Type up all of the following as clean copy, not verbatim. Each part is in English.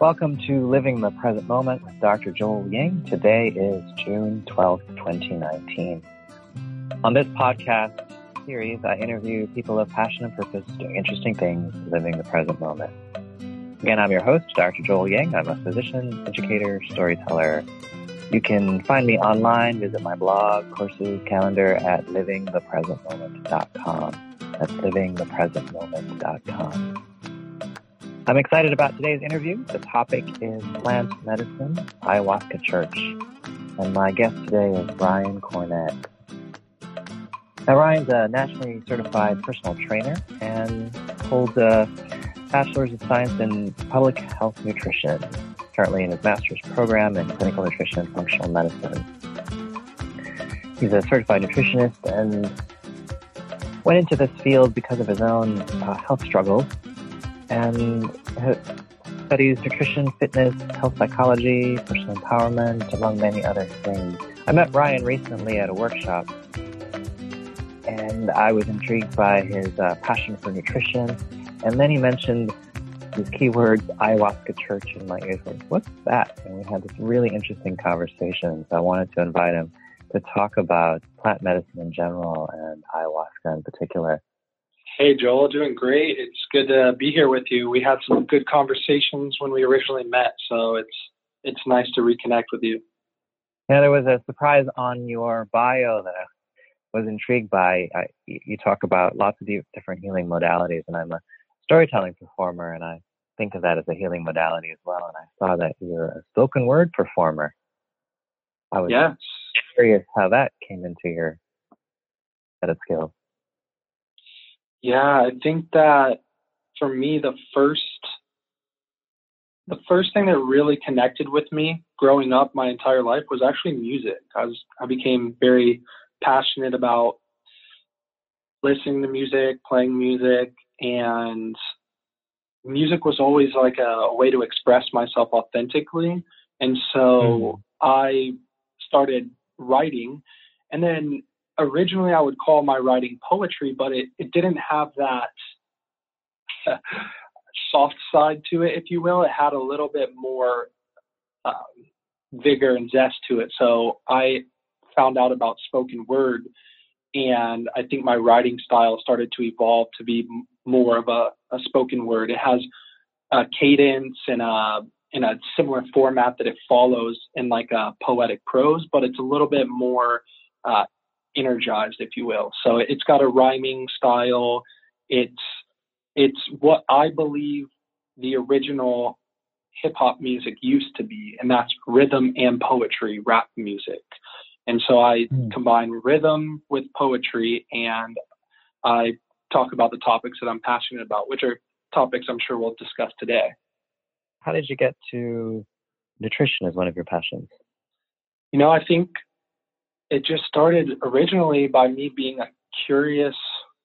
Welcome to Living the Present Moment with Dr. Joel Ying. Today is June 12, 2019. On this podcast series, I interview people of passion and purpose doing interesting things, living the present moment. Again, I'm your host, Dr. Joel Ying. I'm a physician, educator, storyteller. You can find me online, visit my blog, courses, calendar at livingthepresentmoment.com. That's livingthepresentmoment.com. I'm excited about today's interview. The topic is plant medicine, ayahuasca church. And my guest today is Ryan Cornett. Now, Ryan's a nationally certified personal trainer and holds a Bachelor's of Science in Public Health Nutrition, currently in his Master's program in Clinical Nutrition and Functional Medicine. He's a certified nutritionist and went into this field because of his own health struggles, and studies nutrition, fitness, health psychology, personal empowerment, among many other things. I met Ryan recently at a workshop, and I was intrigued by his passion for nutrition. And then he mentioned these keywords, ayahuasca church, and my ears were, what's that? And we had this really interesting conversation. So I wanted to invite him to talk about plant medicine in general and ayahuasca in particular. Hey, Joel, doing great. It's good to be here with you. We had some good conversations when we originally met, so it's nice to reconnect with you. Yeah, there was a surprise on your bio that I was intrigued by. You talk about lots of different healing modalities, and I'm a storytelling performer, and I think of that as a healing modality as well, and I saw that you're a spoken word performer. I was curious how that came into your set of skills. Yeah, I think that for me, the first thing that really connected with me growing up my entire life was actually music. I became very passionate about listening to music, playing music, and music was always like a way to express myself authentically. And so I started writing, and then originally, I would call my writing poetry, but it didn't have that soft side to it, if you will. It had a little bit more vigor and zest to it. So I found out about spoken word, and I think my writing style started to evolve to be more of a spoken word. It has a cadence and a similar format that it follows in like a poetic prose, but it's a little bit more energized, if you will. So it's got a rhyming style. It's what I believe the original hip-hop music used to be, and that's rhythm and poetry, rap music. And so I combine rhythm with poetry, and I talk about the topics that I'm passionate about, which are topics I'm sure we'll discuss today. How did you get to nutrition as one of your passions? You know, I think it just started originally by me being a curious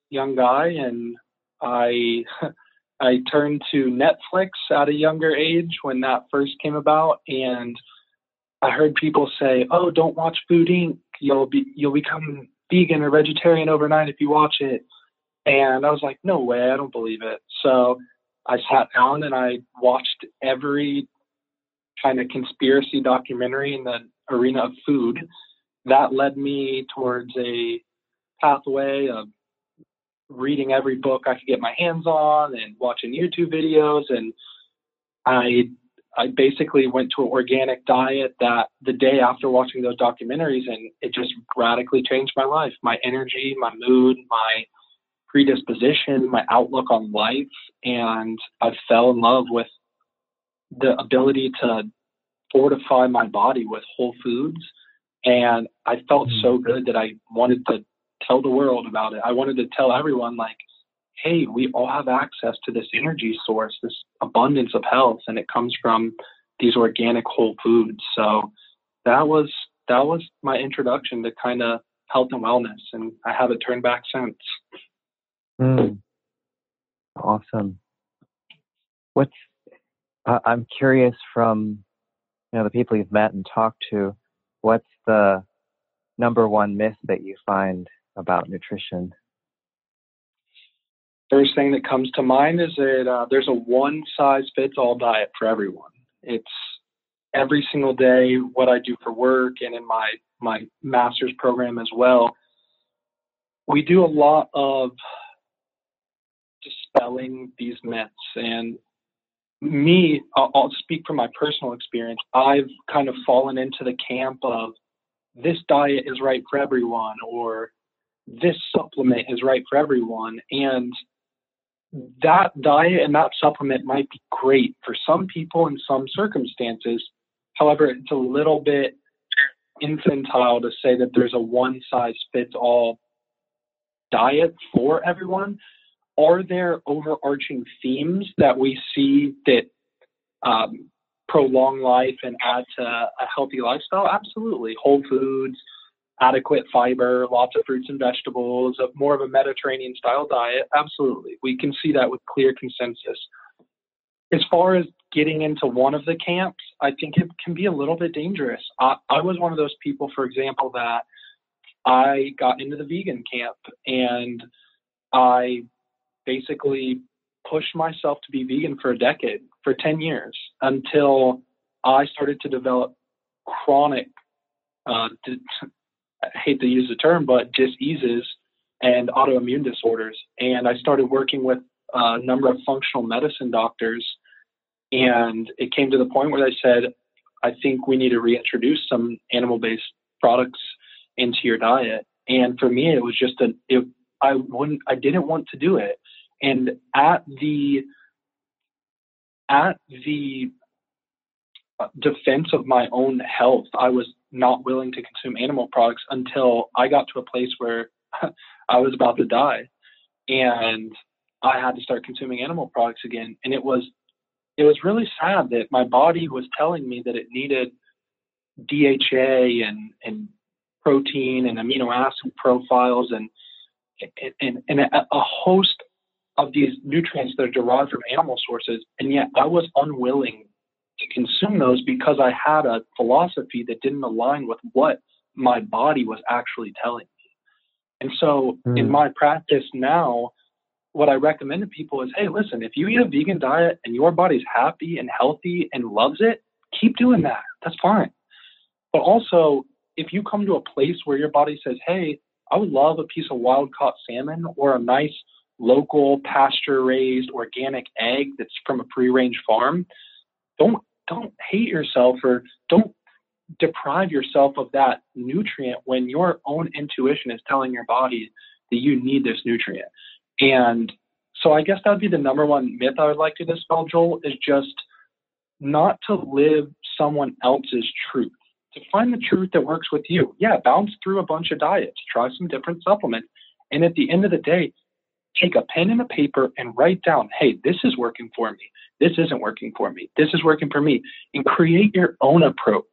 young guy, and I turned to Netflix at a younger age when that first came about, and I heard people say, "Oh, don't watch Food Inc. You'll become vegan or vegetarian overnight if you watch it." And I was like, "No way, I don't believe it." So I sat down and I watched every kind of conspiracy documentary in the arena of food. That led me towards a pathway of reading every book I could get my hands on and watching YouTube videos. And I basically went to an organic diet that the day after watching those documentaries, and it just radically changed my life, my energy, my mood, my predisposition, my outlook on life. And I fell in love with the ability to fortify my body with whole foods. And I felt so good that I wanted to tell the world about it. I wanted to tell everyone, like, hey, we all have access to this energy source, this abundance of health, and it comes from these organic whole foods. So that was my introduction to kind of health and wellness, and I haven't turned back since. Awesome. I'm curious from, you know, the people you've met and talked to, what's the number one myth that you find about nutrition? First thing that comes to mind is that there's a one-size-fits-all diet for everyone. It's every single day what I do for work and in my master's program as well. We do a lot of dispelling these myths. And me, I'll speak from my personal experience. I've kind of fallen into the camp of this diet is right for everyone, or this supplement is right for everyone. And that diet and that supplement might be great for some people in some circumstances. However, it's a little bit infantile to say that there's a one-size-fits-all diet for everyone. Are there overarching themes that we see that prolong life and add to a healthy lifestyle? Absolutely. Whole foods, adequate fiber, lots of fruits and vegetables, more of a Mediterranean style diet. Absolutely. We can see that with clear consensus. As far as getting into one of the camps, I think it can be a little bit dangerous. I was one of those people, for example, that I got into the vegan camp, and I basically pushed myself to be vegan for a decade, for 10 years, until I started to develop chronic, I hate to use the term, but diseases and autoimmune disorders. And I started working with a number of functional medicine doctors, and it came to the point where they said, I think we need to reintroduce some animal-based products into your diet. And for me, it was just I didn't want to do it. And at the defense of my own health, I was not willing to consume animal products until I got to a place where I was about to die, and I had to start consuming animal products again. And it was really sad that my body was telling me that it needed DHA and protein and amino acid profiles and a host of these nutrients that are derived from animal sources, and yet I was unwilling to consume those because I had a philosophy that didn't align with what my body was actually telling me. And so in my practice now, what I recommend to people is, hey, listen, if you eat a vegan diet and your body's happy and healthy and loves it, keep doing that. That's fine. But also, if you come to a place where your body says, hey, I would love a piece of wild-caught salmon or a nice local pasture-raised organic egg that's from a free-range farm, don't hate yourself or don't deprive yourself of that nutrient when your own intuition is telling your body that you need this nutrient. And so I guess that would be the number one myth I would like to dispel, Joel, is just not to live someone else's truth. To find the truth that works with you. Yeah, bounce through a bunch of diets, try some different supplements, and at the end of the day, take a pen and a paper and write down, hey, this is working for me. This isn't working for me. This is working for me. And create your own approach,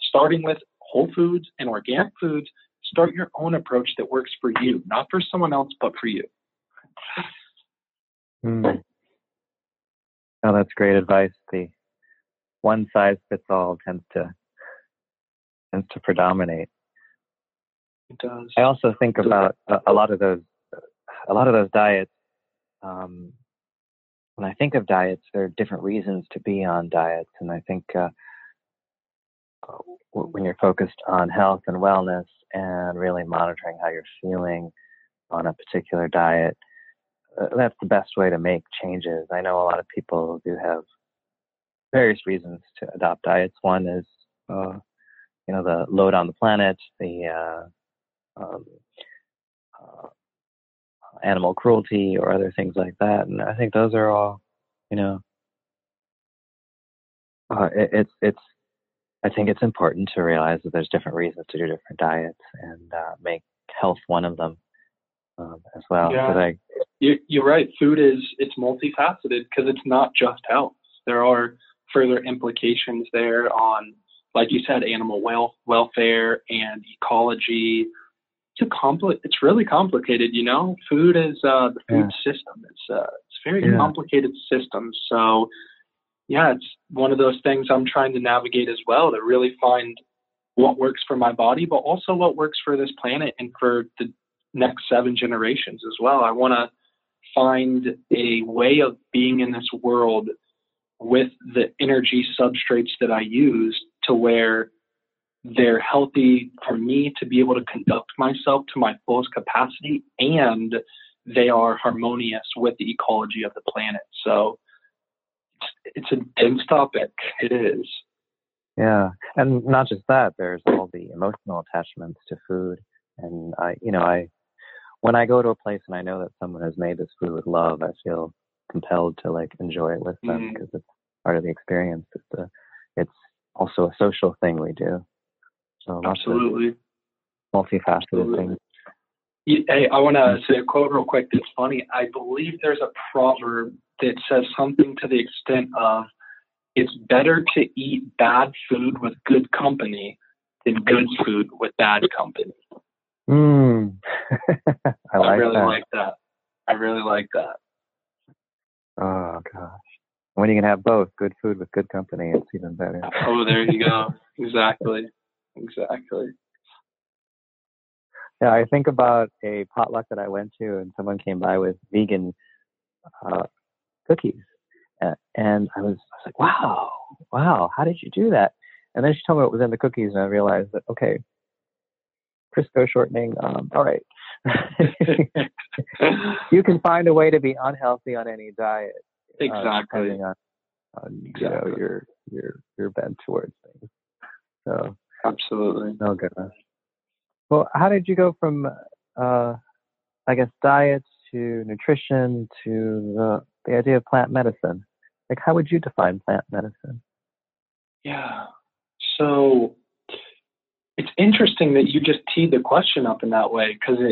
starting with whole foods and organic foods. Start your own approach that works for you, not for someone else, but for you. No, that's great advice. The one size fits all tends to predominate. It does. I also think about a lot of those diets. When I think of diets, there are different reasons to be on diets, and I think when you're focused on health and wellness and really monitoring how you're feeling on a particular diet, that's the best way to make changes. I know a lot of people do have various reasons to adopt diets. One is the load on the planet, the animal cruelty or other things like that. And I think those are all, I think it's important to realize that there's different reasons to do different diets and make health one of them as well. Yeah. You're right. Food it's multifaceted because it's not just health. There are further implications there on, like you said, animal welfare and ecology. It's really complicated, Food is the food system. It's a very complicated system. So, it's one of those things I'm trying to navigate as well, to really find what works for my body, but also what works for this planet and for the next 7 generations as well. I want to find a way of being in this world with the energy substrates that I use to where they're healthy for me to be able to conduct myself to my fullest capacity, and they are harmonious with the ecology of the planet. So it's a dense topic. It is. Yeah. And not just that, there's all the emotional attachments to food. And when I go to a place and I know that someone has made this food with love, I feel compelled to enjoy it with them, because it's part of the experience. It's also a social thing we do. So absolutely. Multifaceted things. Hey, I want to say a quote real quick that's funny. I believe there's a proverb that says something to the extent of, it's better to eat bad food with good company than good food with bad company. Mm. I really like that. Oh, gosh. When you can have both good food with good company, it's even better. Oh, there you go. Exactly. Yeah, I think about a potluck that I went to, and someone came by with vegan cookies. And I was like, wow, how did you do that? And then she told me what was in the cookies, and I realized that, okay, Crisco shortening, all right. You can find a way to be unhealthy on any diet. Exactly. Depending on exactly. Your bent towards things. So absolutely. Oh, goodness. Well, how did you go from, diet to nutrition to the idea of plant medicine? How would you define plant medicine? Yeah. So it's interesting that you just teed the question up in that way, because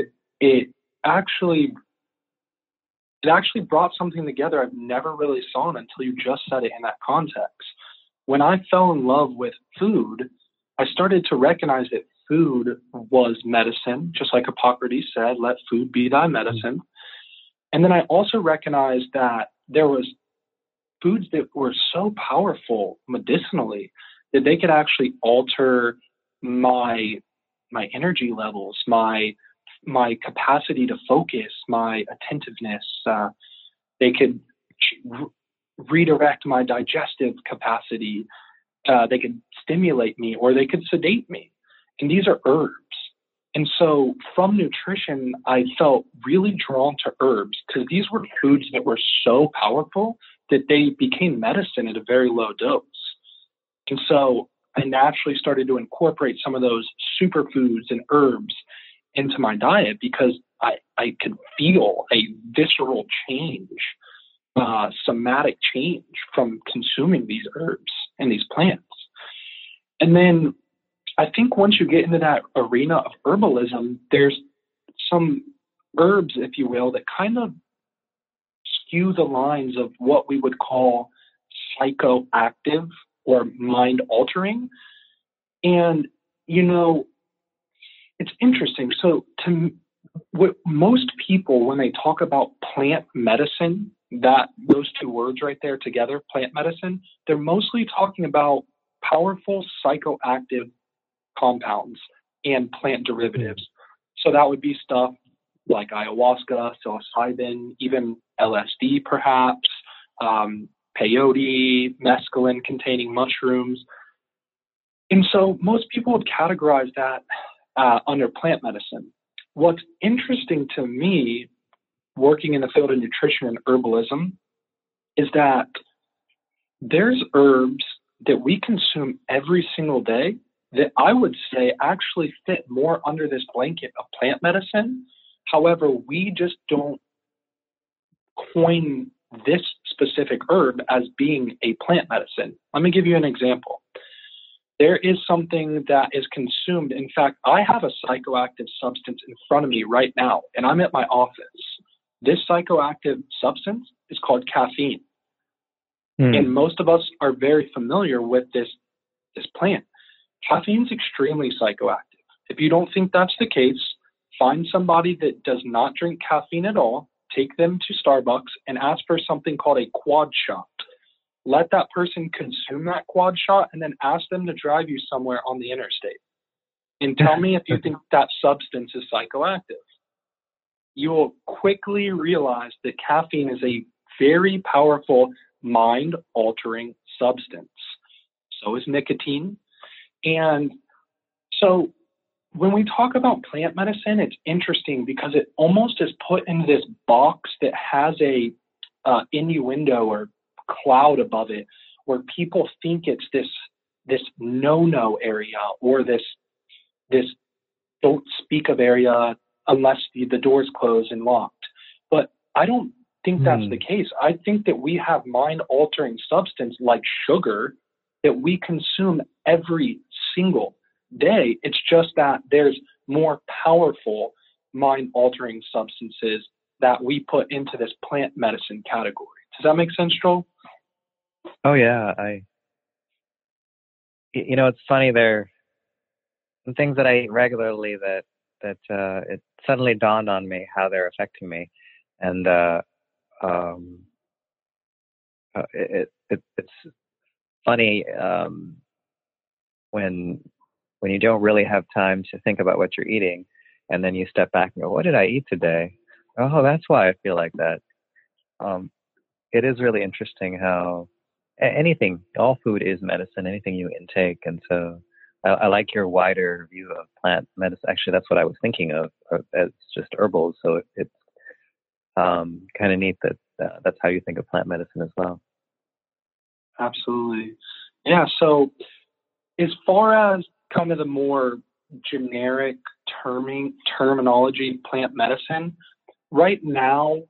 it actually brought something together I've never really seen until you just said it in that context. When I fell in love with food, I started to recognize that food was medicine, just like Hippocrates said, let food be thy medicine. And then I also recognized that there was foods that were so powerful medicinally that they could actually alter my energy levels, my capacity to focus, my attentiveness. They could redirect my digestive capacity. They could stimulate me, or they could sedate me. And these are herbs. And so from nutrition, I felt really drawn to herbs, because these were foods that were so powerful that they became medicine at a very low dose. And so I naturally started to incorporate some of those superfoods and herbs into my diet, because I could feel a visceral change, somatic change from consuming these herbs and these plants. And then I think once you get into that arena of herbalism, there's some herbs, if you will, that kind of skew the lines of what we would call psychoactive or mind altering. And, it's interesting. So to what most people, when they talk about plant medicine, that those two words right there together, plant medicine, they're mostly talking about powerful psychoactive compounds and plant derivatives. So that would be stuff like ayahuasca, psilocybin, even LSD perhaps, peyote, mescaline containing mushrooms. And so most people would categorize that under plant medicine. What's interesting to me, working in the field of nutrition and herbalism, is that there's herbs that we consume every single day that I would say actually fit more under this blanket of plant medicine. However, we just don't coin this specific herb as being a plant medicine. Let me give you an example. There is something that is consumed. In fact, I have a psychoactive substance in front of me right now, and I'm at my office. This psychoactive substance is called caffeine. And most of us are very familiar with this plant. Caffeine is extremely psychoactive. If you don't think that's the case, find somebody that does not drink caffeine at all, take them to Starbucks, and ask for something called a quad shot. Let that person consume that quad shot, and then ask them to drive you somewhere on the interstate. And tell me if you think that substance is psychoactive. You will quickly realize that caffeine is a very powerful mind-altering substance. So is nicotine. And so when we talk about plant medicine, it's interesting because it almost is put into this box that has a innuendo or cloud above it, where people think it's this no-no area, or this don't speak of area unless the door's closed and locked. But I don't think that's the case. I think that we have mind-altering substance like sugar that we consume every single day. It's just that there's more powerful mind-altering substances that we put into this plant medicine category. Does that make sense, Joel? Oh, yeah. It's funny, there some things that I eat regularly that it suddenly dawned on me how they're affecting me. And it's funny when you don't really have time to think about what you're eating, and then you step back and go, what did I eat today? Oh, that's why I feel like that. It is really interesting how anything, all food is medicine, anything you intake. And so I like your wider view of plant medicine. Actually, that's what I was thinking of as just herbals. So it's kind of neat that that's how you think of plant medicine as well. Absolutely. Yeah. So as far as kind of the more generic terminology, plant medicine, right now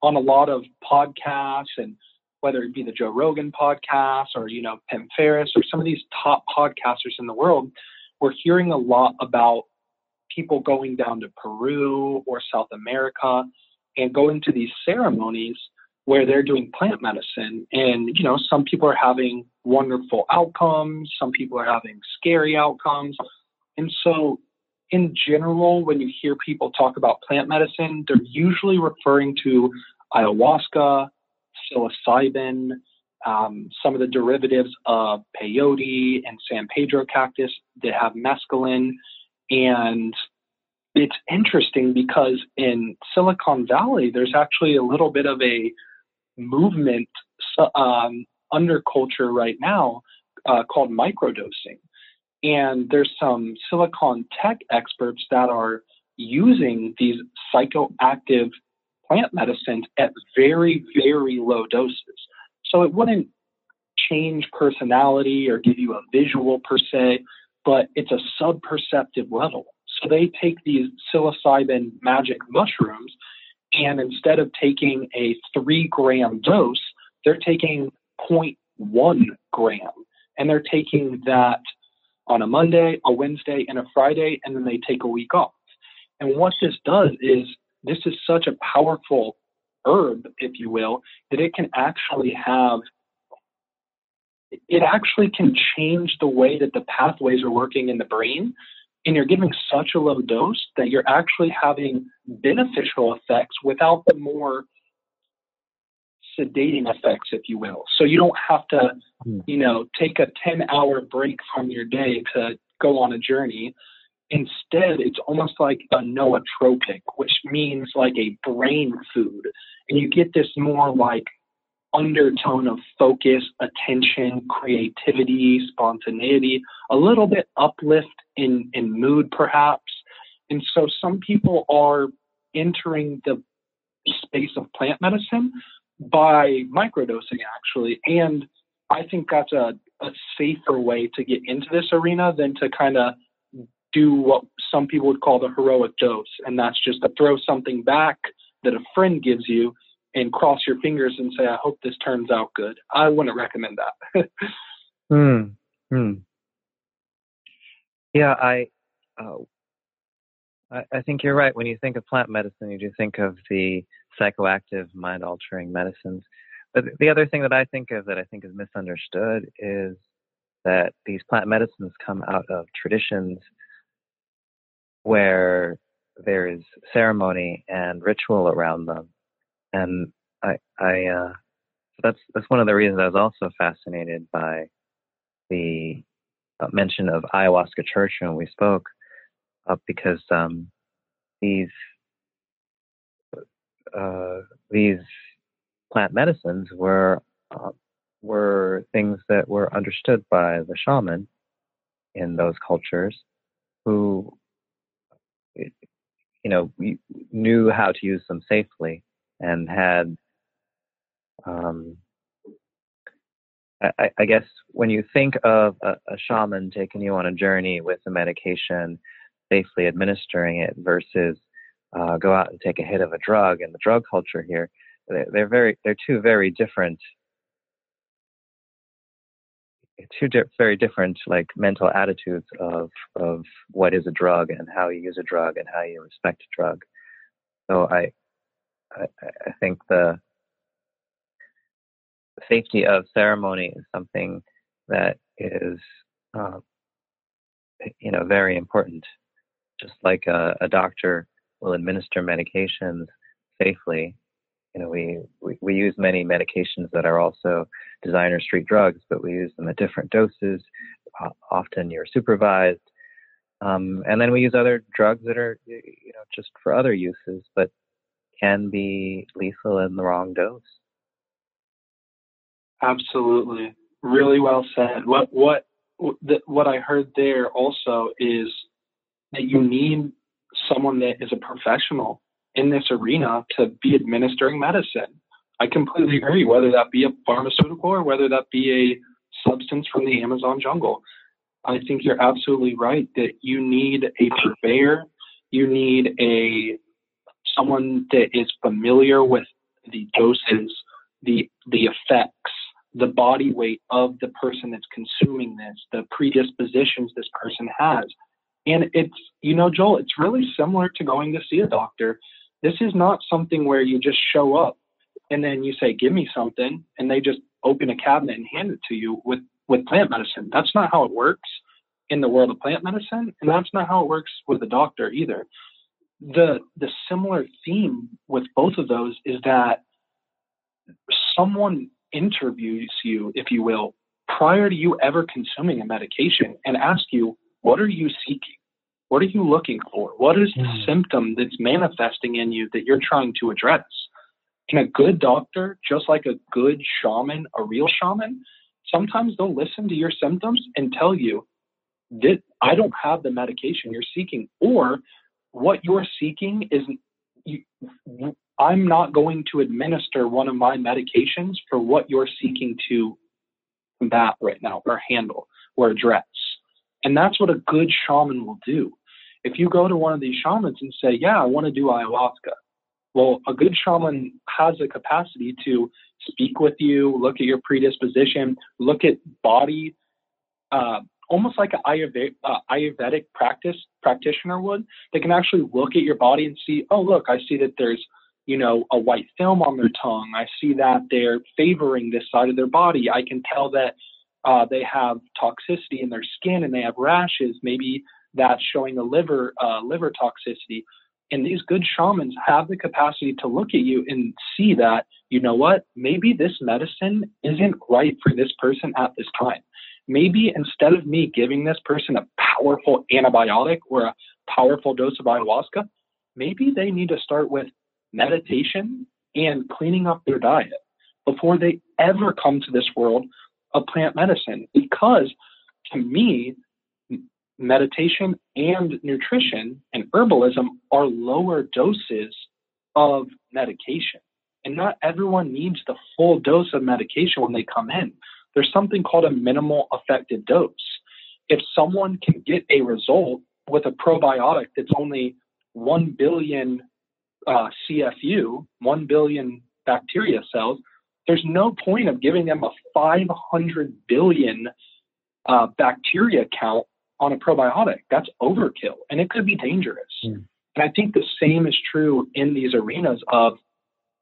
on a lot of podcasts, and whether it be the Joe Rogan podcast or, Pim Ferris or some of these top podcasters in the world, we're hearing a lot about people going down to Peru or South America and going to these ceremonies where they're doing plant medicine. And, some people are having wonderful outcomes. Some people are having scary outcomes. And so in general, when you hear people talk about plant medicine, they're usually referring to ayahuasca, psilocybin, some of the derivatives of peyote and San Pedro cactus that have mescaline. And it's interesting because in Silicon Valley, there's actually a little bit of a movement under culture right now called microdosing. And there's some Silicon tech experts that are using these psychoactive plant medicines at very, very low doses. So it wouldn't change personality or give you a visual per se, but it's a sub-perceptive level. So they take these psilocybin magic mushrooms, and instead of taking a 3-gram dose, they're taking 0.1 gram. And they're taking that on a Monday, a Wednesday, and a Friday, and then they take a week off. And what this does is, this is such a powerful herb, if you will, that it can actually have, it actually can change the way that the pathways are working in the brain. And you're giving such a low dose that you're actually having beneficial effects without the more sedating effects, if you will. So you don't have to, take a 10-hour break from your day to go on a journey. Instead, it's almost like a nootropic, which means like a brain food. And you get this more like undertone of focus, attention, creativity, spontaneity, a little bit uplift in mood perhaps. And so some people are entering the space of plant medicine by microdosing, actually. And I think that's a safer way to get into this arena than to kind of do what some people would call the heroic dose. And that's just to throw something back that a friend gives you and cross your fingers and say, I hope this turns out good. I wouldn't recommend that. Yeah, I think you're right. When you think of plant medicine, you do think of the psychoactive, mind-altering medicines. But the other thing that I think of that I think is misunderstood is that these plant medicines come out of traditions where there is ceremony and ritual around them. And I that's one of the reasons I was also fascinated by the mention of ayahuasca church when we spoke, because these plant medicines were were things that were understood by the shaman in those cultures, who, you know, knew how to use them safely and had, I guess when you think of a shaman taking you on a journey with the medication, safely administering it versus go out and take a hit of a drug in the drug culture here, they're two very different, like mental attitudes of what is a drug and how you use a drug and how you respect a drug. So I think the safety of ceremony is something that is, you know, very important. Just like a doctor will administer medications safely, you know, we use many medications that are also designer street drugs, but we use them at different doses. Often you're supervised, and then we use other drugs that are, you know, just for other uses, but can be lethal in the wrong dose. Absolutely, really well said. What I heard there also is that you need someone that is a professional in this arena to be administering medicine. I completely agree, whether that be a pharmaceutical or whether that be a substance from the Amazon jungle. I think you're absolutely right that you need a purveyor, you need someone that is familiar with the doses, the effects, the body weight of the person that's consuming this, the predispositions this person has. And it's, you know, Joel, it's really similar to going to see a doctor. This is not something where you just show up and then you say, give me something, and they just open a cabinet and hand it to you with plant medicine. That's not how it works in the world of plant medicine, and that's not how it works with a doctor either. The similar theme with both of those is that someone interviews you, if you will, prior to you ever consuming a medication and asks you, what are you seeking? What are you looking for? What is the symptom that's manifesting in you that you're trying to address? And a good doctor, just like a good shaman, a real shaman, sometimes they'll listen to your symptoms and tell you that I don't have the medication you're seeking, or what you're seeking isn't, I'm not going to administer one of my medications for what you're seeking to combat right now or handle or address. And that's what a good shaman will do. If you go to one of these shamans and say, yeah, I want to do ayahuasca. Well, a good shaman has the capacity to speak with you, look at your predisposition, look at body, almost like an Ayurvedic practitioner would. They can actually look at your body and see, oh, look, I see that there's, you know, a white film on their tongue. I see that they're favoring this side of their body. I can tell that they have toxicity in their skin and they have rashes. Maybe that's showing the liver toxicity. And these good shamans have the capacity to look at you and see that, you know what, maybe this medicine isn't right for this person at this time. Maybe instead of me giving this person a powerful antibiotic or a powerful dose of ayahuasca, maybe they need to start with meditation and cleaning up their diet before they ever come to this world of plant medicine. Because to me, meditation and nutrition and herbalism are lower doses of medication. And not everyone needs the full dose of medication when they come in. There's something called a minimal effective dose. If someone can get a result with a probiotic that's only 1 billion CFU, 1 billion bacteria cells, there's no point of giving them a 500 billion bacteria count on a probiotic. That's overkill, and it could be dangerous. And I think the same is true in these arenas of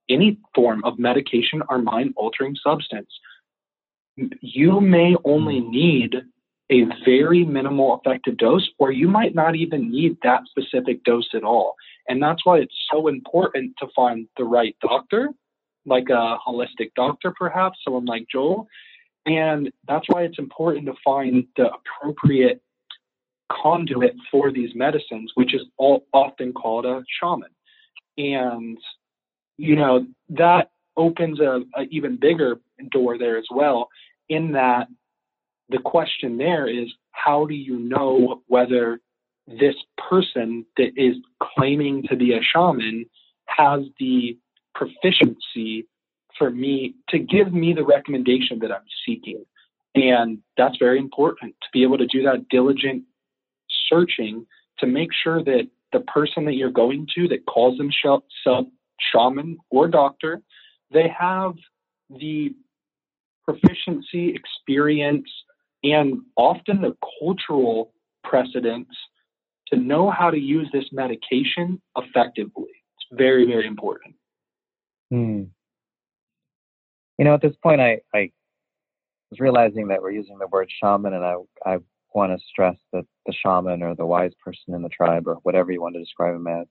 any form of medication or mind-altering substance. You may only need a very minimal effective dose, or you might not even need that specific dose at all. And that's why it's so important to find the right doctor, like a holistic doctor perhaps, someone like Joel. And that's why it's important to find the appropriate conduit for these medicines, which is often called a shaman. And, you know, that opens a even bigger door there as well, in that the question there is, how do you know whether this person that is claiming to be a shaman has the proficiency for me to give me the recommendation that I'm seeking? And that's very important, to be able to do that diligent searching to make sure that the person that you're going to, that calls themselves shaman or doctor, they have the proficiency, experience, and often the cultural precedents to know how to use this medication effectively. It's very, very important. You know, at this point, I was realizing that we're using the word shaman, and I want to stress that the shaman or the wise person in the tribe, or whatever you want to describe him as,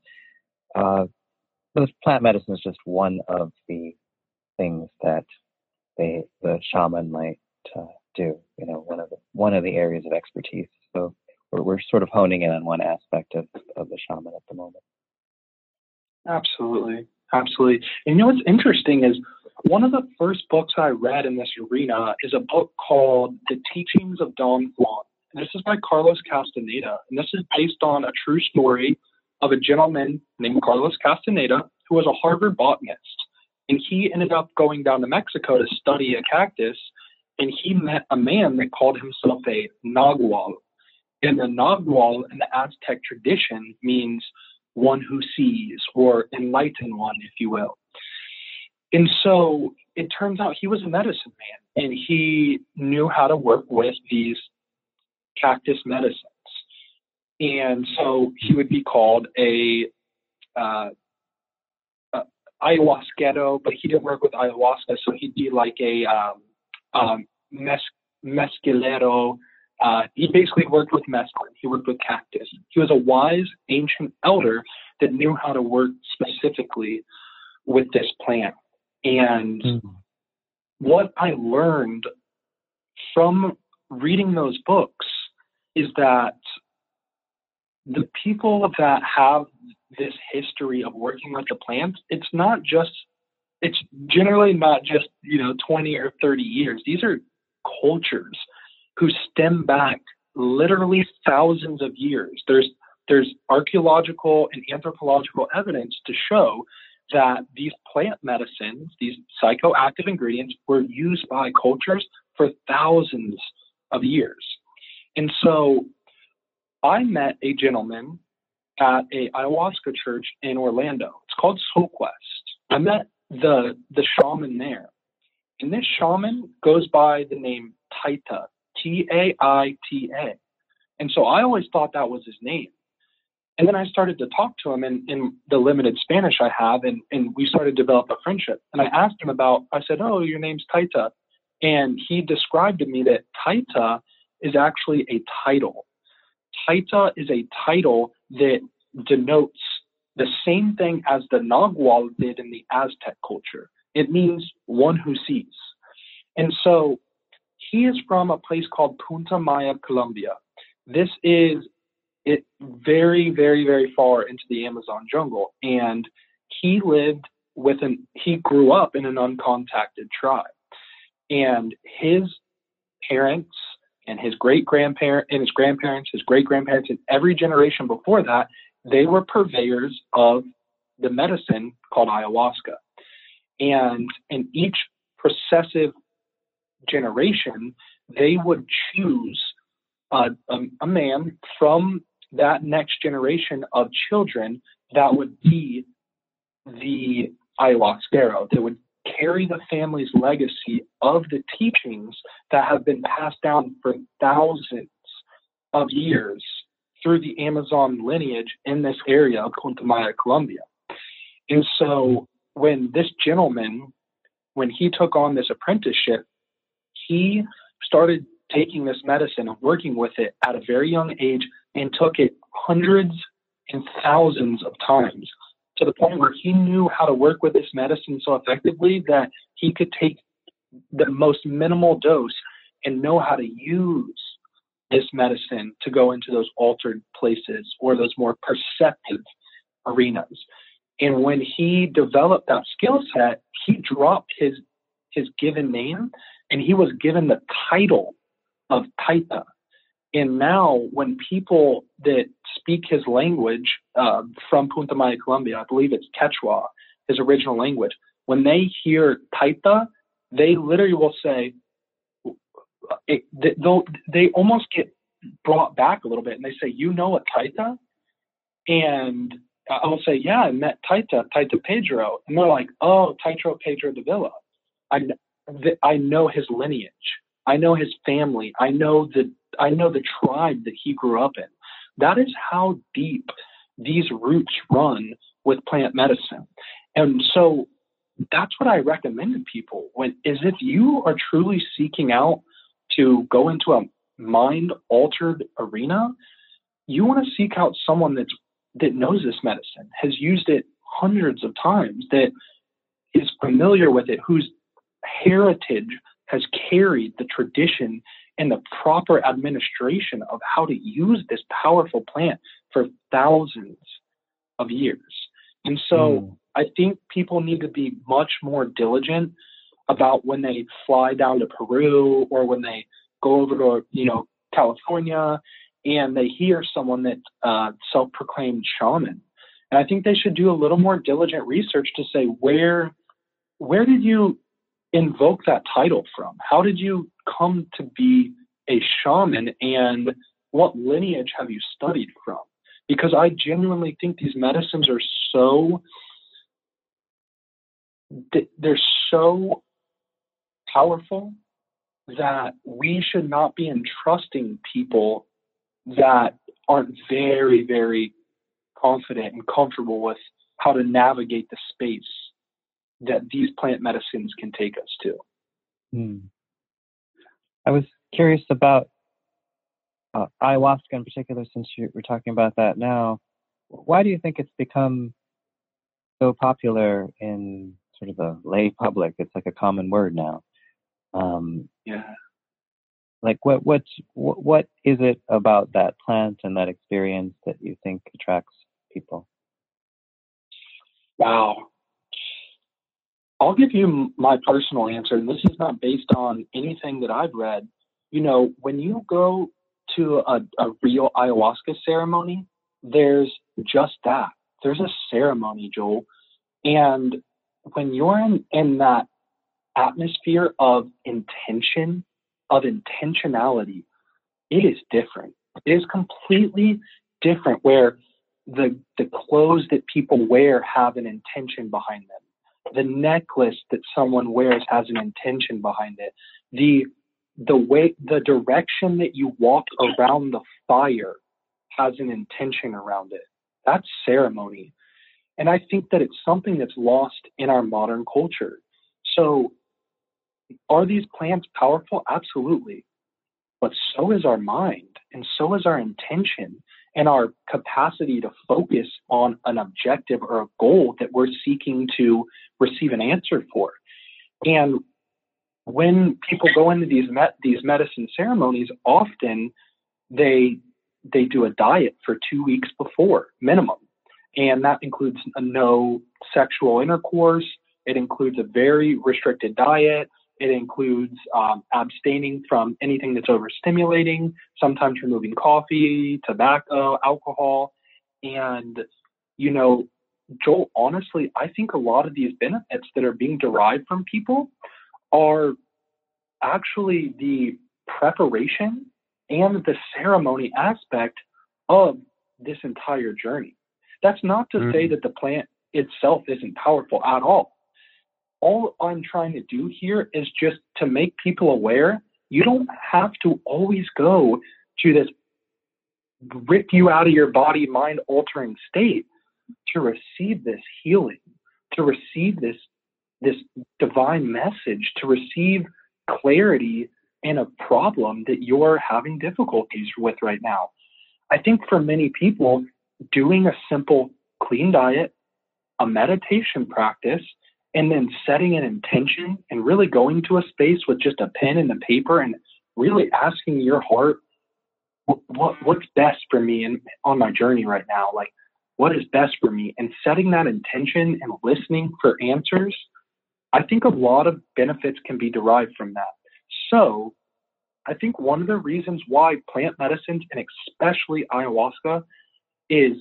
those plant medicine is just one of the things that the shaman might do. You know, one of the areas of expertise. So we're sort of honing in on one aspect of the shaman at the moment. Absolutely. And you know what's interesting is one of the first books I read in this arena is a book called The Teachings of Don Juan. This is by Carlos Castaneda, and this is based on a true story of a gentleman named Carlos Castaneda, who was a Harvard botanist. And he ended up going down to Mexico to study a cactus, and he met a man that called himself a Nagual. And the Nagual in the Aztec tradition means one who sees, or enlightened one, if you will. And so it turns out he was a medicine man, and he knew how to work with these cactus medicines. And so he would be called a ayahuasquero, but he didn't work with ayahuasca, so he'd be like a mescalero. He basically worked with mescaline. He worked with cactus. He was a wise ancient elder that knew how to work specifically with this plant. And what I learned from reading those books is that the people that have this history of working with the plants, it's generally not just, 20 or 30 years. These are cultures who stem back literally thousands of years. There's archaeological and anthropological evidence to show that these plant medicines, these psychoactive ingredients, were used by cultures for thousands of years. And so I met a gentleman at a ayahuasca church in Orlando. It's called SoulQuest. I met the shaman there. And this shaman goes by the name Taita, Taita. And so I always thought that was his name. And then I started to talk to him in the limited Spanish I have, and we started to develop a friendship. And I asked him I said, your name's Taita. And he described to me that Taita is actually a title. Taita is a title that denotes the same thing as the Nagual did in the Aztec culture. It means one who sees. And so he is from a place called Putumayo, Colombia. This is very, very, very far into the Amazon jungle. And he lived he grew up in an uncontacted tribe. And his parents and his grandparents, his great-grandparents, and every generation before that, they were purveyors of the medicine called ayahuasca. And in each processive generation, they would choose a man from that next generation of children that would be the ayahuasquero, that would carry the family's legacy of the teachings that have been passed down for thousands of years through the Amazon lineage in this area of Contamaya, Colombia. And so when this gentleman, when he took on this apprenticeship, he started taking this medicine and working with it at a very young age, and took it hundreds and thousands of times, to the point where he knew how to work with this medicine so effectively that he could take the most minimal dose and know how to use this medicine to go into those altered places or those more perceptive arenas. And when he developed that skill set, he dropped his given name, and he was given the title of Taita. And now when people that speak his language from Putumayo, Colombia, I believe it's Quechua, his original language, when they hear Taita, they literally will say, they almost get brought back a little bit, and they say, you know a Taita? And I will say, yeah, I met Taita Pedro. And they're like, oh, Taita Pedro de Villa. I know his lineage. I know his family. I know the tribe that he grew up in. That is how deep these roots run with plant medicine. And so that's what I recommend to people, is if you are truly seeking out to go into a mind-altered arena, you want to seek out someone that knows this medicine, has used it hundreds of times, that is familiar with it, whose heritage has carried the tradition and the proper administration of how to use this powerful plant for thousands of years. And so I think people need to be much more diligent about when they fly down to Peru or when they go over to, California, and they hear someone that's self-proclaimed shaman. And I think they should do a little more diligent research to say, where did you invoke that title from? How did you come to be a shaman, and what lineage have you studied from? Because I genuinely think these medicines are so powerful that we should not be entrusting people that aren't very, very confident and comfortable with how to navigate the space that these plant medicines can take us to. I was curious about ayahuasca in particular, since you were talking about that now. Why do you think it's become so popular in sort of the lay public? It's like a common word now. Like what is it about that plant and that experience that you think attracts people? Wow. I'll give you my personal answer, and this is not based on anything that I've read. When you go to a real ayahuasca ceremony, there's just that. There's a ceremony, Joel. And when you're in that atmosphere of intention, of intentionality, it is different. It is completely different, where the clothes that people wear have an intention behind them. The necklace that someone wears has an intention behind it. The direction that you walk around the fire has an intention around it. That's ceremony. And I think that it's something that's lost in our modern culture. So are these plants powerful? Absolutely. But so is our mind, and so is our intention, and our capacity to focus on an objective or a goal that we're seeking to receive an answer for. And when people go into these medicine ceremonies, often they do a diet for 2 weeks before, minimum. And that includes no sexual intercourse. It includes a very restricted diet. It includes abstaining from anything that's overstimulating, sometimes removing coffee, tobacco, alcohol. And, Joel, honestly, I think a lot of these benefits that are being derived from people are actually the preparation and the ceremony aspect of this entire journey. That's not to say that the plant itself isn't powerful at all. All I'm trying to do here is just to make people aware you don't have to always go to this rip you out of your body, mind-altering state to receive this healing, to receive this divine message, to receive clarity in a problem that you're having difficulties with right now. I think for many people, doing a simple clean diet, a meditation practice, and then setting an intention and really going to a space with just a pen and a paper and really asking your heart, what's best for me on my journey right now? Like, what is best for me, and setting that intention and listening for answers, I think a lot of benefits can be derived from that. So I think one of the reasons why plant medicines, and especially ayahuasca, is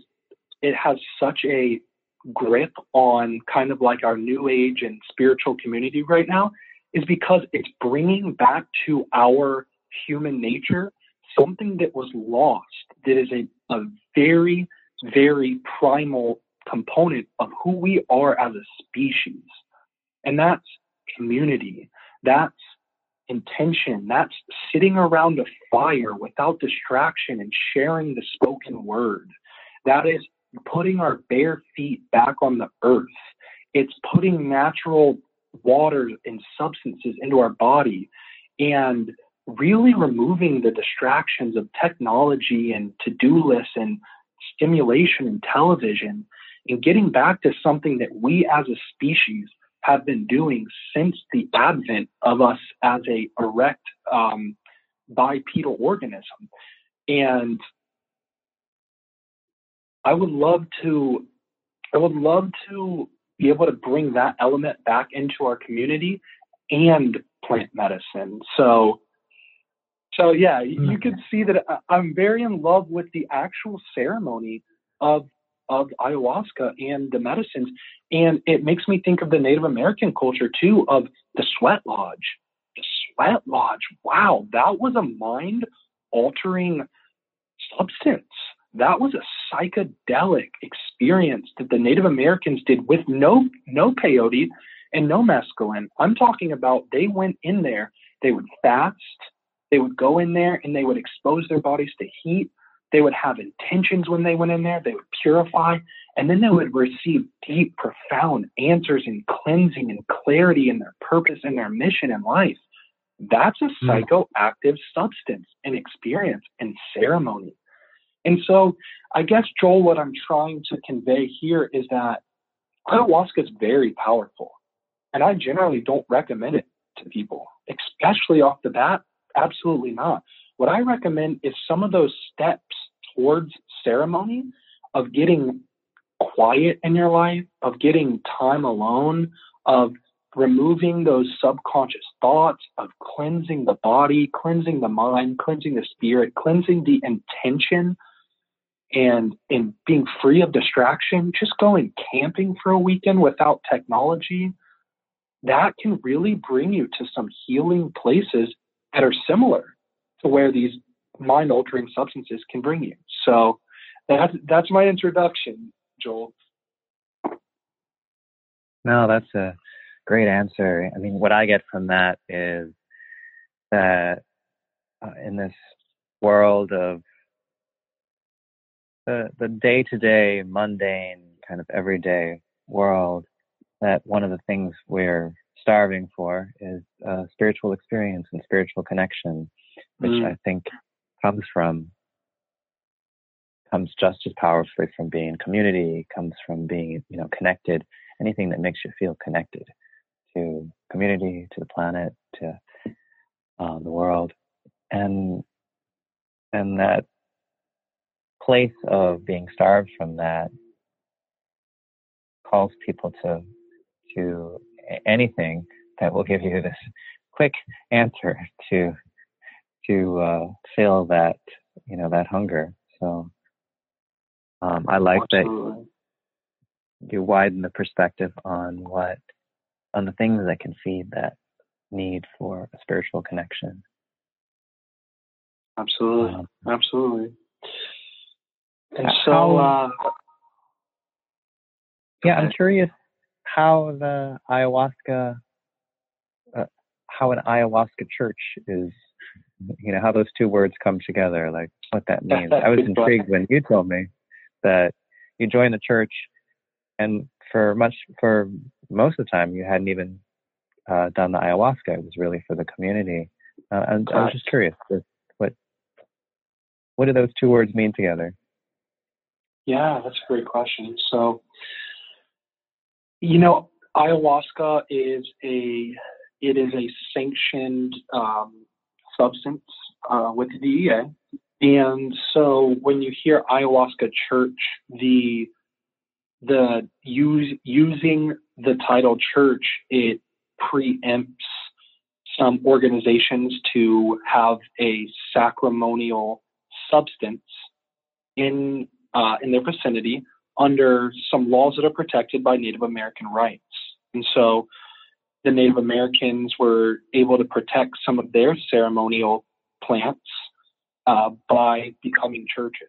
it has such a grip on kind of like our new age and spiritual community right now, is because it's bringing back to our human nature something that was lost, that is a very, very primal component of who we are as a species. And that's community. That's intention. That's sitting around a fire without distraction and sharing the spoken word. That is putting our bare feet back on the earth. It's putting natural water and substances into our body and really removing the distractions of technology and to-do lists and stimulation and television, and getting back to something that we as a species have been doing since the advent of us as a erect bipedal organism. And I would love to be able to bring that element back into our community and plant medicine. So yeah, you can see that I'm very in love with the actual ceremony of ayahuasca and the medicines. And it makes me think of the Native American culture too, of the sweat lodge. The sweat lodge, wow, that was a mind-altering substance. That was a psychedelic experience that the Native Americans did with no peyote and no mescaline. I'm talking about they went in there, they would fast, they would go in there and they would expose their bodies to heat. They would have intentions when they went in there. They would purify, and then they would receive deep, profound answers and cleansing and clarity in their purpose and their mission in life. That's a psychoactive substance and experience and ceremony. And so I guess, Joel, what I'm trying to convey here is that ayahuasca is very powerful, and I generally don't recommend it to people, especially off the bat. Absolutely not. What I recommend is some of those steps towards ceremony, of getting quiet in your life, of getting time alone, of removing those subconscious thoughts, of cleansing the body, cleansing the mind, cleansing the spirit, cleansing the intention, and being free of distraction, just going camping for a weekend without technology. That can really bring you to some healing places that are similar to where these mind-altering substances can bring you. So that's my introduction, Joel. No, that's a great answer. I mean, what I get from that is that in this world of the day-to-day, mundane, kind of everyday world, that one of the things we're starving for is spiritual experience and spiritual connection, which I think comes just as powerfully from being in community, comes from being, connected. Anything that makes you feel connected to community, to the planet, to the world, and that place of being starved from that calls people to anything that will give you this quick answer to fill that that hunger. So I like that you widen the perspective on the things that can feed that need for a spiritual connection. Absolutely, absolutely. And so, I'm curious how the ayahuasca, how an ayahuasca church is, how those two words come together, like what that means. I was intrigued when you told me that you joined the church, and for most of the time you hadn't even done the ayahuasca. It was really for the community. And I was just curious, what do those two words mean together? Yeah, that's a great question. So, ayahuasca is a sanctioned substance with the DEA. And so when you hear ayahuasca church, the using the title church, it preempts some organizations to have a sacramental substance in their vicinity under some laws that are protected by Native American rights. And so the Native Americans were able to protect some of their ceremonial plants by becoming churches.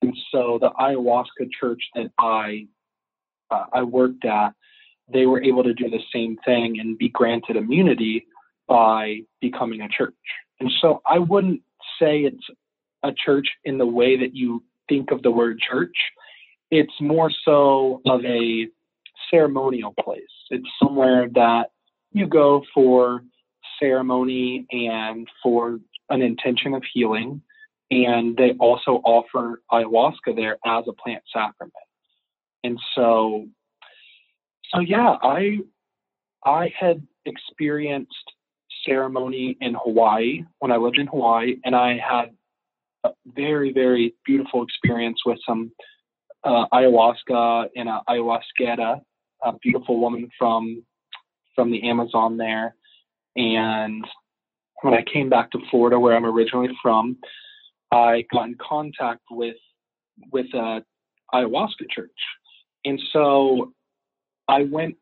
And so the ayahuasca church that I worked at, they were able to do the same thing and be granted immunity by becoming a church. And so I wouldn't say it's a church in the way that you think of the word church. It's more so of a ceremonial place. It's somewhere that you go for ceremony and for an intention of healing. And they also offer ayahuasca there as a plant sacrament. And so yeah, I had experienced ceremony in Hawaii when I lived in Hawaii, and I had a very, very beautiful experience with some ayahuasca and an ayahuasquera, a beautiful woman from the Amazon there. And when I came back to Florida, where I'm originally from, I got in contact with a ayahuasca church. And so I went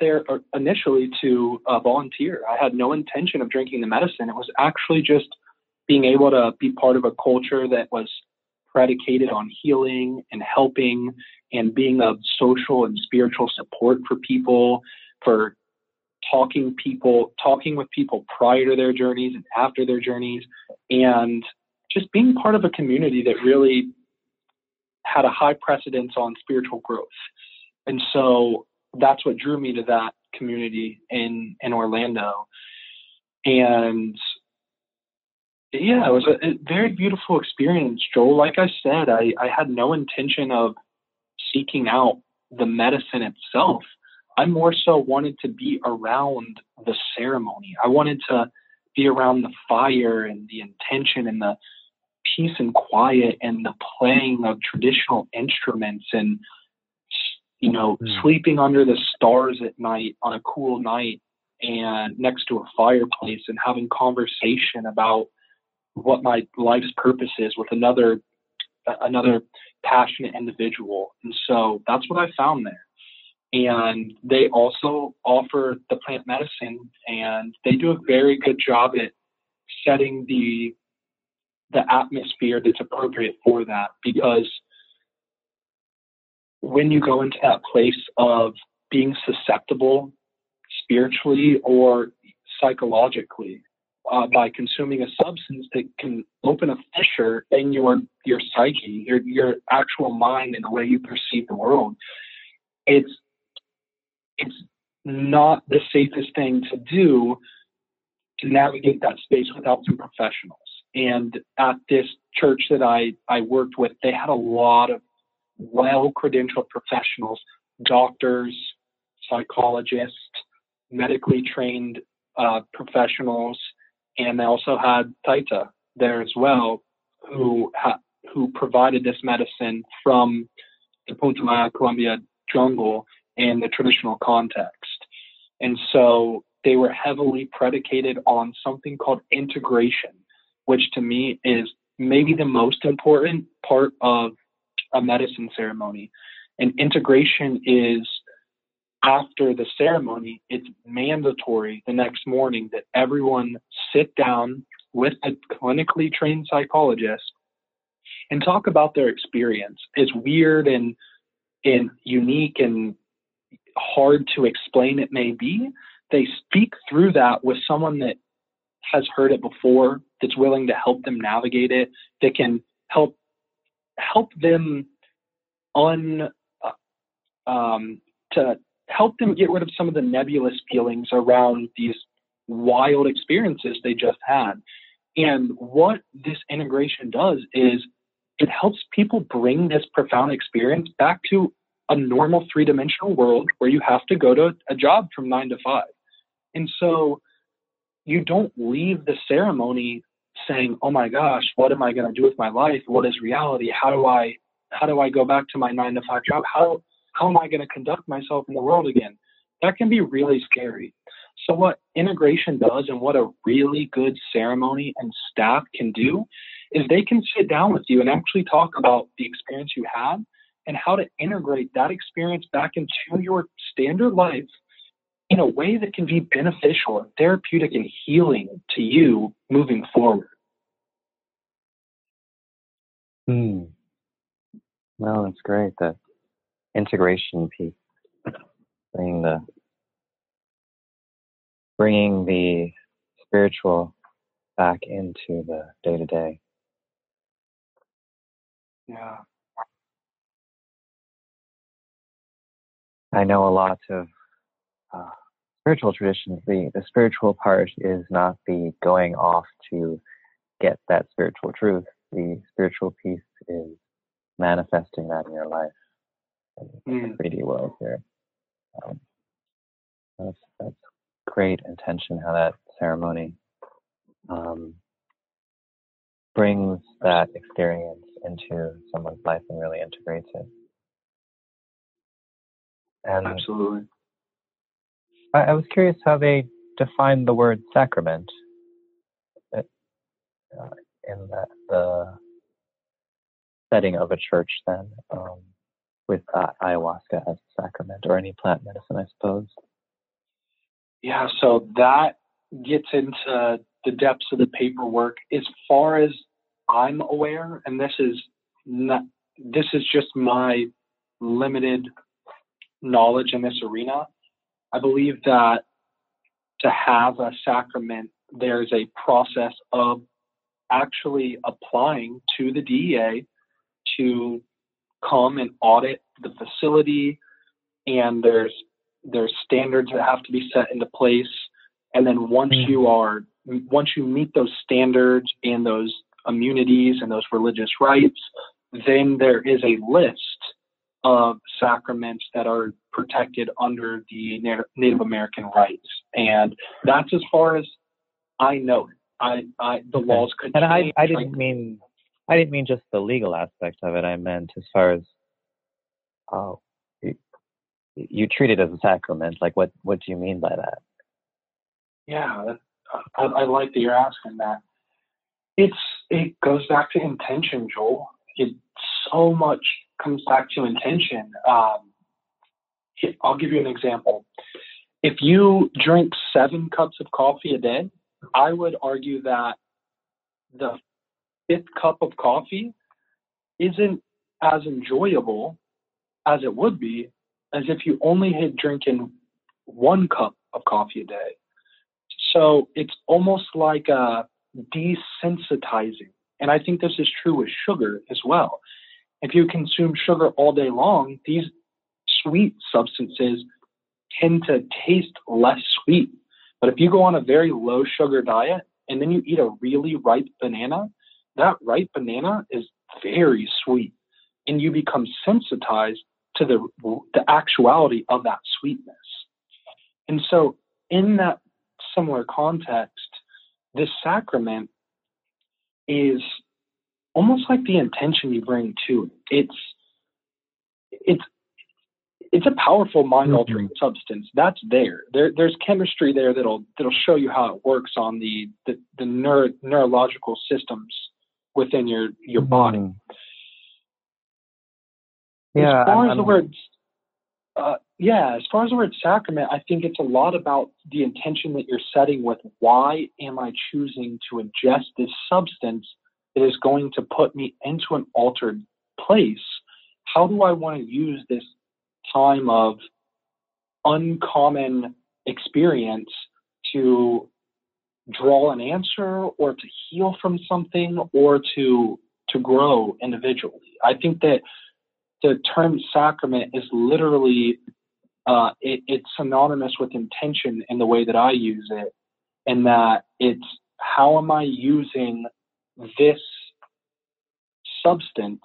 there initially to volunteer. I had no intention of drinking the medicine. It was actually just being able to be part of a culture that was predicated on healing and helping and being of social and spiritual support for people, for talking with people prior to their journeys and after their journeys, and just being part of a community that really had a high precedence on spiritual growth. And so that's what drew me to that community in Orlando. And yeah, it was a very beautiful experience, Joel. Like I said, I had no intention of seeking out the medicine itself. I more so wanted to be around the ceremony. I wanted to be around the fire and the intention and the peace and quiet and the playing of traditional instruments and, you know, sleeping under the stars at night on a cool night and next to a fireplace and having conversation about what my life's purpose is with another passionate individual. And so that's what I found there. And they also offer the plant medicine, and they do a very good job at setting the atmosphere that's appropriate for that, because when you go into that place of being susceptible spiritually or psychologically by consuming a substance that can open a fissure in your psyche, your actual mind and the way you perceive the world, it's not the safest thing to do to navigate that space without some professionals. And at this church that I worked with, they had a lot of well-credentialed professionals, doctors, psychologists, medically trained professionals, and they also had Taita there as well, who provided this medicine from the Putumayo, Colombia jungle in the traditional context. And so they were heavily predicated on something called integration, which to me is maybe the most important part of a medicine ceremony. And integration is, after the ceremony, it's mandatory the next morning that everyone sit down with a clinically trained psychologist and talk about their experience. It's weird and unique and hard to explain it may be. They speak through that with someone that has heard it before, that's willing to help them navigate it, that can help them to help them get rid of some of the nebulous feelings around these wild experiences they just had. And what this integration does is it helps people bring this profound experience back to a normal three-dimensional world where you have to go to a job from 9 to 5. And so you don't leave the ceremony saying, oh my gosh, what am I going to do with my life? What is reality? How do I go back to my 9 to 5 job? How how am I going to conduct myself in the world again? That can be really scary. So what integration does and what a really good ceremony and staff can do is they can sit down with you and actually talk about the experience you had and how to integrate that experience back into your standard life in a way that can be beneficial and therapeutic and healing to you moving forward. No, that's great. The integration piece, bringing the spiritual back into the day-to-day. Yeah. I know a lot of spiritual traditions, the spiritual part is not the going off to get that spiritual truth. The spiritual piece is manifesting that in your life in the 3D world here. That's great intention, how that ceremony brings that experience into someone's life and really integrates it. And absolutely. I was curious how they define the word sacrament in the setting of a church then, with ayahuasca as a sacrament or any plant medicine, I suppose. Yeah, so that gets into the depths of the paperwork. As far as I'm aware, and this is just my limited knowledge in this arena, I believe that to have a sacrament, there's a process of actually applying to the DEA to come and audit the facility, and there's standards that have to be set into place. And then once you meet those standards and those immunities and those religious rites, then there is a list of sacraments that are protected under the Native American rights. And that's as far as I know it. The laws could change. And I didn't mean just the legal aspect of it. I meant as far as, you treat it as a sacrament. Like, what do you mean by that? Yeah, I like that you're asking that. It goes back to intention, Joel. It so much comes back to intention. I'll give you an example. If you drink 7 cups of coffee a day, I would argue that the 5th cup of coffee isn't as enjoyable as it would be as if you only had drinking 1 cup of coffee a day. So it's almost like a desensitizing. And I think this is true with sugar as well. If you consume sugar all day long, these sweet substances tend to taste less sweet. But if you go on a very low sugar diet and then you eat a really ripe banana, that ripe banana is very sweet, and you become sensitized to the actuality of that sweetness. And so in that similar context, this sacrament is almost like the intention you bring to it. It's a powerful mind-altering substance. That's there. There's chemistry there that'll show you how it works on the neurological systems within your body. Yeah. As far as the word sacrament, I think it's a lot about the intention that you're setting with, why am I choosing to ingest this substance that is going to put me into an altered place? How do I want to use this time of uncommon experience to draw an answer, or to heal from something, or to grow individually? I think that the term sacrament is literally, it's synonymous with intention in the way that I use it, and that it's, how am I using this substance?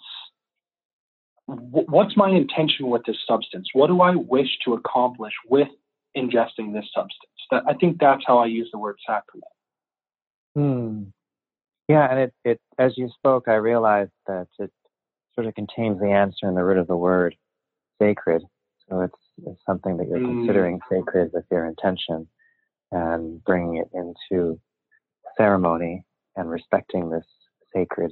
What's my intention with this substance? What do I wish to accomplish with ingesting this substance? I think that's how I use the word sacrament. Yeah, and it as you spoke, I realized that it sort of contains the answer in the root of the word, sacred, So it's something that you're considering sacred with your intention and bringing it into ceremony and respecting this sacred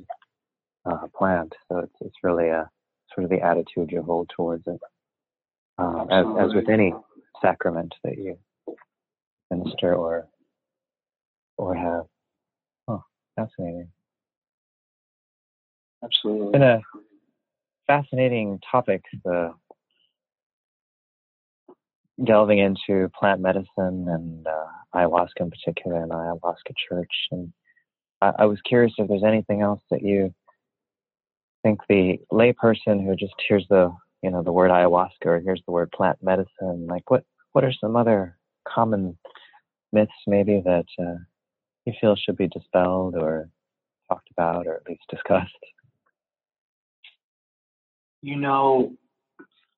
plant. So it's really a sort of the attitude you hold towards it, as with any sacrament that you minister or have. Oh, fascinating. Absolutely. It's been a fascinating topic, the delving into plant medicine and ayahuasca in particular, and ayahuasca church. And I was curious if there's anything else that you think the layperson who just hears the word ayahuasca or hears the word plant medicine, like what are some other common myths maybe that you feel should be dispelled or talked about or at least discussed?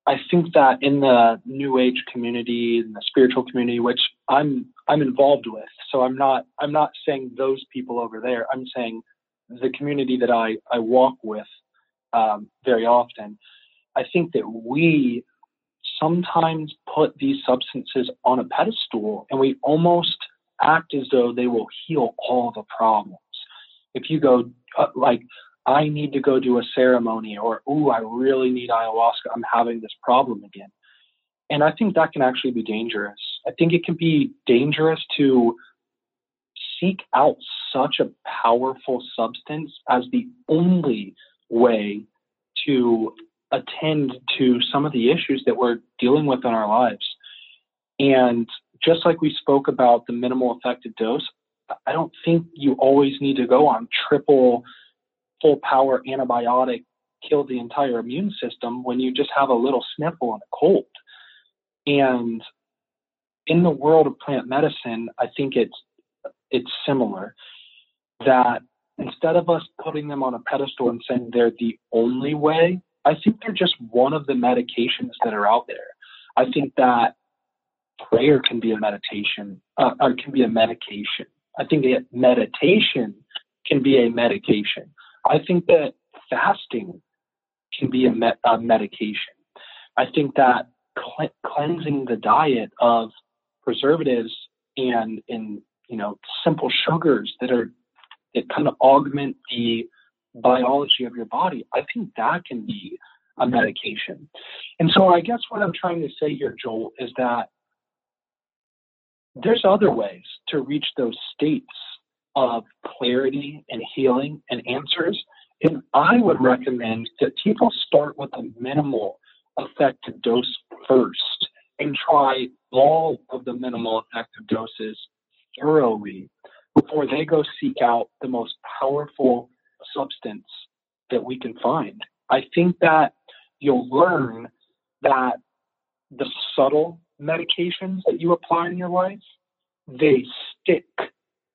I think that in the New Age community and the spiritual community, which I'm involved with, so I'm not saying those people over there. I'm saying the community that I walk with very often. I think that we sometimes put these substances on a pedestal, and we almost act as though they will heal all the problems. If you go I need to go do a ceremony, or, I really need ayahuasca. I'm having this problem again. And I think that can actually be dangerous. I think it can be dangerous to seek out such a powerful substance as the only way to attend to some of the issues that we're dealing with in our lives. And just like we spoke about the minimal effective dose, I don't think you always need to go on triple full power antibiotic, kill the entire immune system when you just have a little sniffle and a cold. And in the world of plant medicine, I think it's similar, that instead of us putting them on a pedestal and saying they're the only way, I think they're just one of the medications that are out there. I think that prayer can be a meditation, or can be a medication. I think that meditation can be a medication. I think that fasting can be a medication. I think that cleansing the diet of preservatives and simple sugars that kind of augment the biology of your body, I think that can be a medication. And so I guess what I'm trying to say here, Joel, is that there's other ways to reach those states of clarity and healing and answers. And I would recommend that people start with a minimal effective dose first and try all of the minimal effective doses thoroughly before they go seek out the most powerful substance that we can find. I think that you'll learn that the subtle medications that you apply in your life, they stick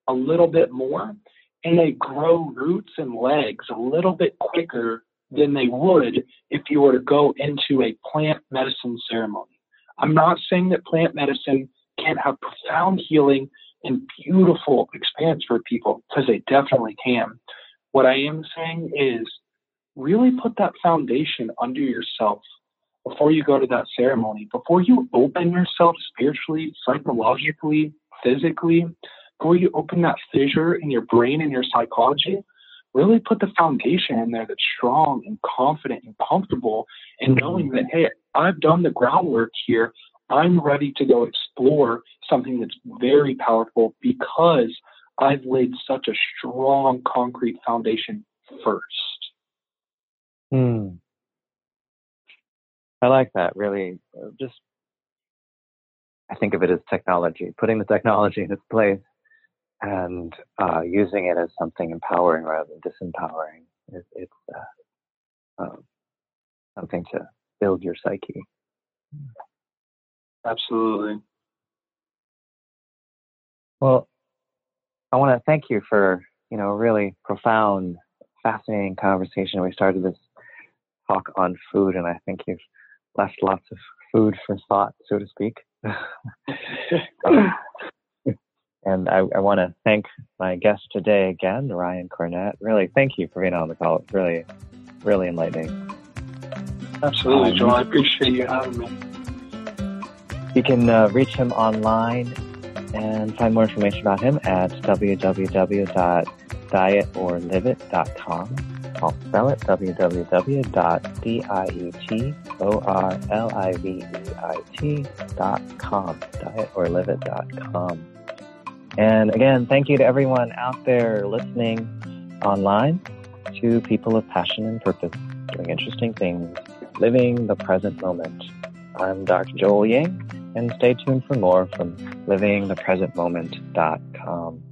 a little bit more, and they grow roots and legs a little bit quicker than they would if you were to go into a plant medicine ceremony. I'm not saying that plant medicine can't have profound healing and beautiful experience for people, because they definitely can. What I am saying is really put that foundation under yourself before you go to that ceremony, before you open yourself spiritually, psychologically, physically. Before you open that fissure in your brain and your psychology, really put the foundation in there that's strong and confident and comfortable, and knowing that, hey, I've done the groundwork here. I'm ready to go explore something that's very powerful because I've laid such a strong concrete foundation first. I like that, really. Just, I think of it as technology, putting the technology in its place. And using it as something empowering rather than disempowering. It's something to build your psyche. Absolutely. Well, I want to thank you for, a really profound, fascinating conversation. We started this talk on food, and I think you've left lots of food for thought, so to speak. And I want to thank my guest today again, Ryan Cornett. Really, thank you for being on the call. It's really, really enlightening. Absolutely, Joel. I appreciate you having me. You can reach him online and find more information about him at www.dietorliveit.com. I'll spell it, www.dietorliveit.com, dietorliveit.com. And again, thank you to everyone out there listening online, to people of passion and purpose, doing interesting things, living the present moment. I'm Dr. Joel Ying, and stay tuned for more from livingthepresentmoment.com.